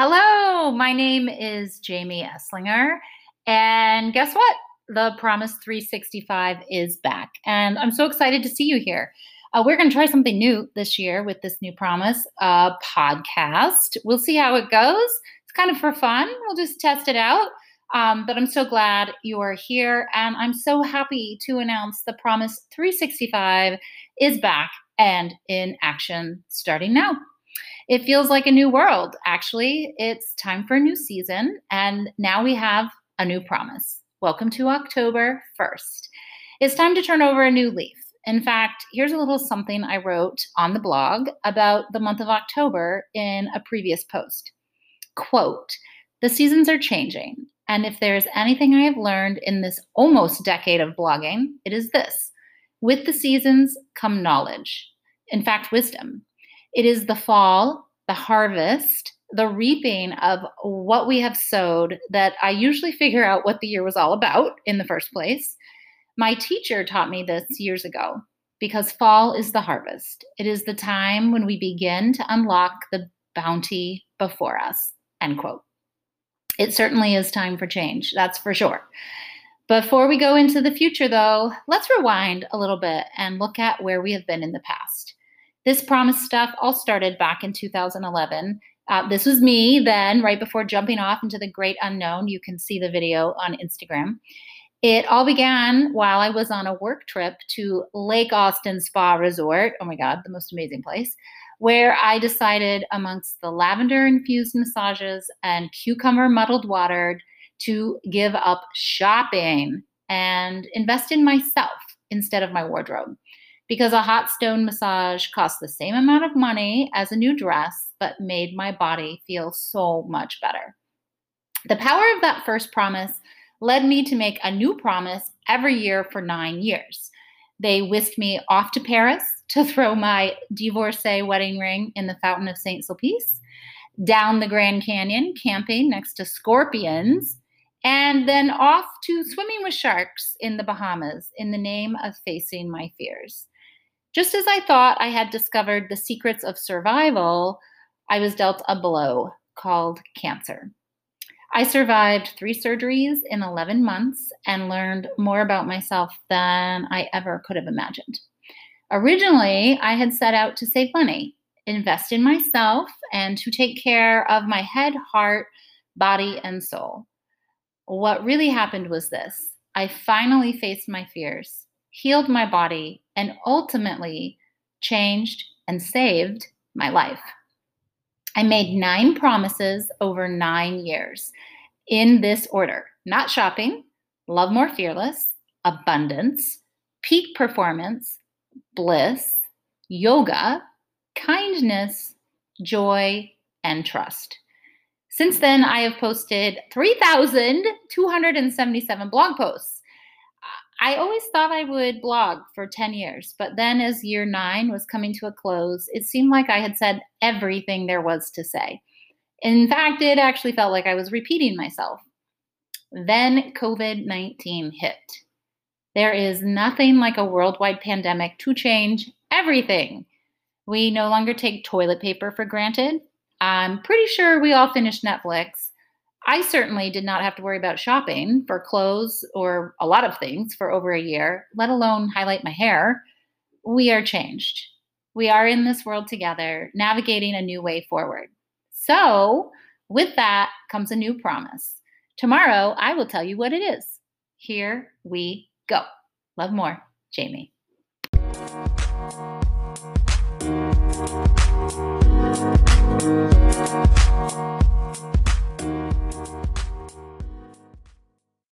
Hello, my name is Jamie Eslinger, and guess what? The Promise 365 is back, and I'm so excited to see you here. We're going to try something new this year with this new Promise podcast. We'll see how it goes. It's kind of for fun. We'll just test it out, but I'm so glad you are here, and I'm so happy to announce the Promise 365 is back and in action starting now. It feels like a new world. Actually, it's time for a new season, and now we have a new promise. Welcome to October 1st. It's time to turn over a new leaf. In fact, here's a little something I wrote on the blog about the month of October in a previous post. Quote, "The seasons are changing, and if there's anything I have learned in this almost decade of blogging, it is this. With the seasons come knowledge. In fact, wisdom. It is the fall, the harvest, the reaping of what we have sowed that I usually figure out what the year was all about in the first place. My teacher taught me this years ago because fall is the harvest. It is the time when we begin to unlock the bounty before us," end quote. It certainly is time for change, that's for sure. Before we go into the future, though, let's rewind a little bit and look at where we have been in the past. This promise stuff all started back in 2011. This was me then, right before jumping off into the great unknown. You can see the video on Instagram. It all began while I was on a work trip to Lake Austin Spa Resort. Oh my God, the most amazing place. Where I decided, amongst the lavender-infused massages and cucumber muddled water, to give up shopping and invest in myself instead of my wardrobe. Because a hot stone massage cost the same amount of money as a new dress, but made my body feel so much better. The power of that first promise led me to make a new promise every year for 9 years. They whisked me off to Paris to throw my divorcee wedding ring in the fountain of Saint-Sulpice, down the Grand Canyon camping next to scorpions, and then off to swimming with sharks in the Bahamas in the name of facing my fears. Just as I thought I had discovered the secrets of survival, I was dealt a blow called cancer. I survived 3 surgeries in 11 months and learned more about myself than I ever could have imagined. Originally, I had set out to save money, invest in myself, and to take care of my head, heart, body, and soul. What really happened was this. I finally faced my fears, healed my body, and ultimately changed and saved my life. I made 9 promises over 9 years in this order: not shopping, love more fearless, abundance, peak performance, bliss, yoga, kindness, joy, and trust. Since then, I have posted 3,277 blog posts. I always thought I would blog for 10 years, but then as year 9 was coming to a close, it seemed like I had said everything there was to say. In fact, it actually felt like I was repeating myself. Then COVID-19 hit. There is nothing like a worldwide pandemic to change everything. We no longer take toilet paper for granted. I'm pretty sure we all finished Netflix. I certainly did not have to worry about shopping for clothes or a lot of things for over a year, let alone highlight my hair. We are changed. We are in this world together, navigating a new way forward. So with that comes a new promise. Tomorrow, I will tell you what it is. Here we go. Love more, Jamie.